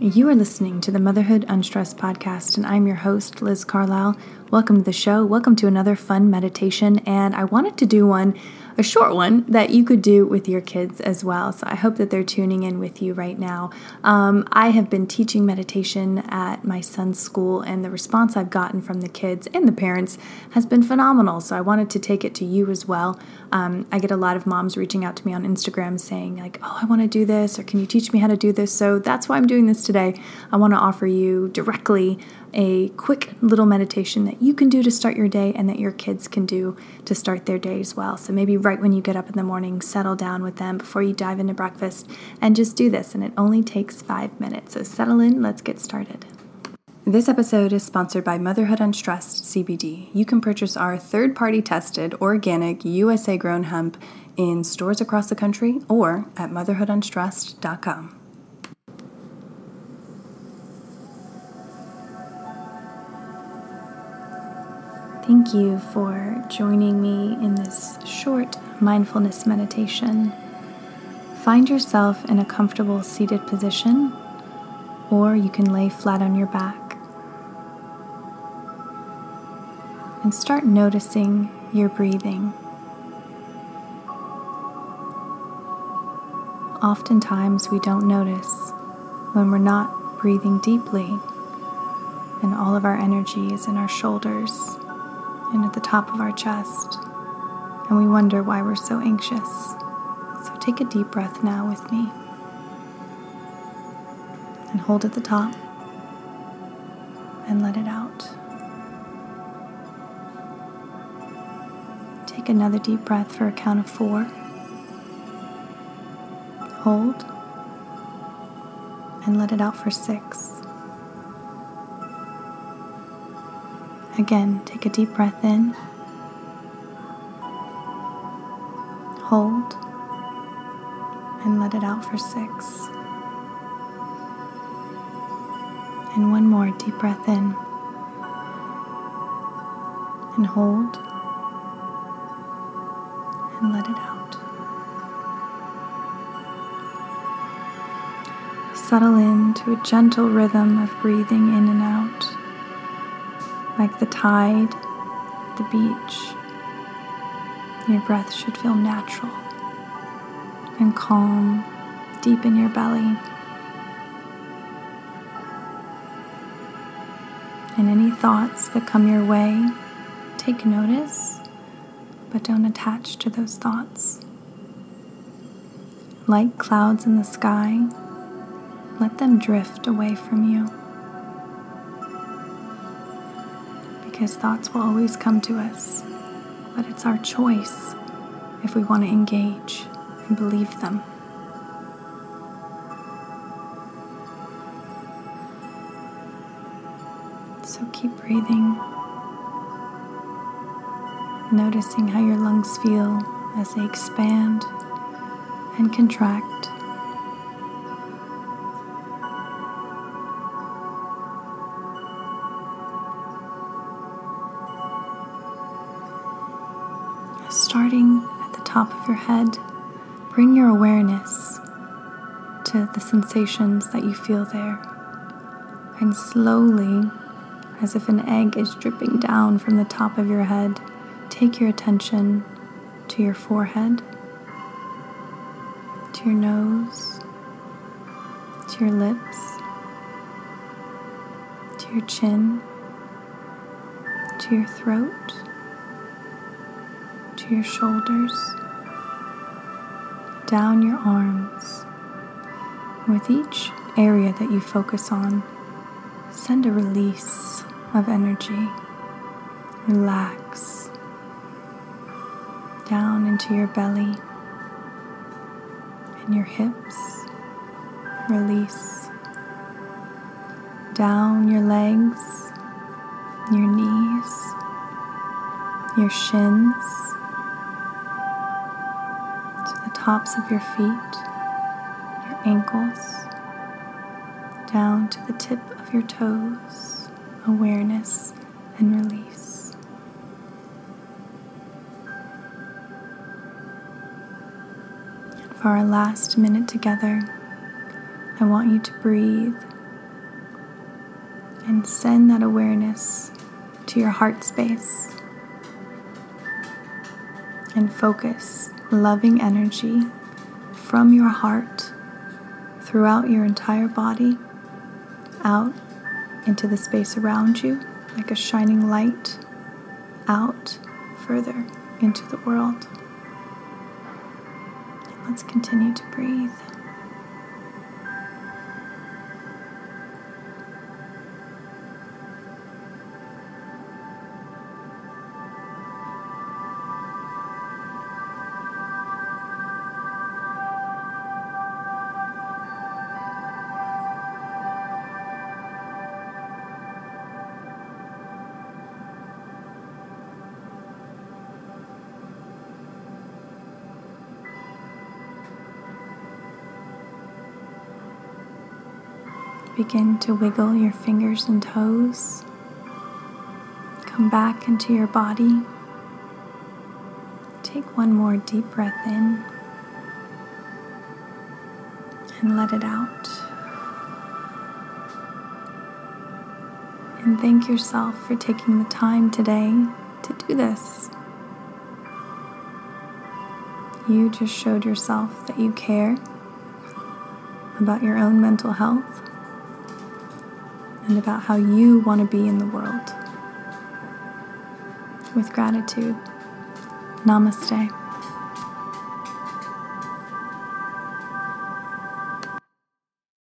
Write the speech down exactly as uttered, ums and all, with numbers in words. You are listening to the Motherhood Unstressed podcast, and I'm your host, Liz Carlisle. Welcome to the show. Welcome to another fun meditation, and I wanted to do one, a short one, that you could do with your kids as well, so I hope that they're tuning in with you right now. Um, I have been teaching meditation at my son's school, and the response I've gotten from the kids and the parents has been phenomenal, so I wanted to take it to you as well. Um, I get a lot of moms reaching out to me on Instagram saying, like, oh, I want to do this, or can you teach me how to do this? So that's why I'm doing this today. Today, I want to offer you directly a quick little meditation that you can do to start your day and that your kids can do to start their day as well. So maybe right when you get up in the morning, settle down with them before you dive into breakfast and just do this. And it only takes five minutes. So settle in. Let's get started. This episode is sponsored by Motherhood Unstressed C B D. You can purchase our third-party tested, organic, U S A-grown hemp in stores across the country or at motherhood unstressed dot com. Thank you for joining me in this short mindfulness meditation. Find yourself in a comfortable seated position, or you can lay flat on your back. And start noticing your breathing. Oftentimes we don't notice when we're not breathing deeply, and all of our energy is in our shoulders and at the top of our chest, and we wonder why we're so anxious. So take a deep breath now with me, and hold at the top, and let it out. Take another deep breath for a count of four. Hold, and let it out for six. Again, take a deep breath in, hold, and let it out for six. And one more deep breath in, and hold, and let it out. Settle into a gentle rhythm of breathing in and out, like the tide, the beach. Your breath should feel natural and calm, deep in your belly. And any thoughts that come your way, take notice, but don't attach to those thoughts. Like clouds in the sky, let them drift away from you. Because thoughts will always come to us, but it's our choice if we want to engage and believe them. So keep breathing, noticing how your lungs feel as they expand and contract. Starting at the top of your head, bring your awareness to the sensations that you feel there. And slowly, as if an egg is dripping down from the top of your head, take your attention to your forehead, to your nose, to your lips, to your chin, to your throat, to your shoulders, down your arms. With each area that you focus on, send a release of energy. Relax, down into your belly and your hips. Release. Down your legs, your knees, your shins, to the tops of your feet, your ankles, down to the tip of your toes. Awareness and release. For our last minute together, I want you to breathe and send that awareness to your heart space and focus loving energy from your heart throughout your entire body out into the space around you like a shining light out further into the world. Let's continue to breathe. Begin to wiggle your fingers and toes. Come back into your body. Take one more deep breath in and let it out. And thank yourself for taking the time today to do this. You just showed yourself that you care about your own mental health and about how you want to be in the world. With gratitude, namaste.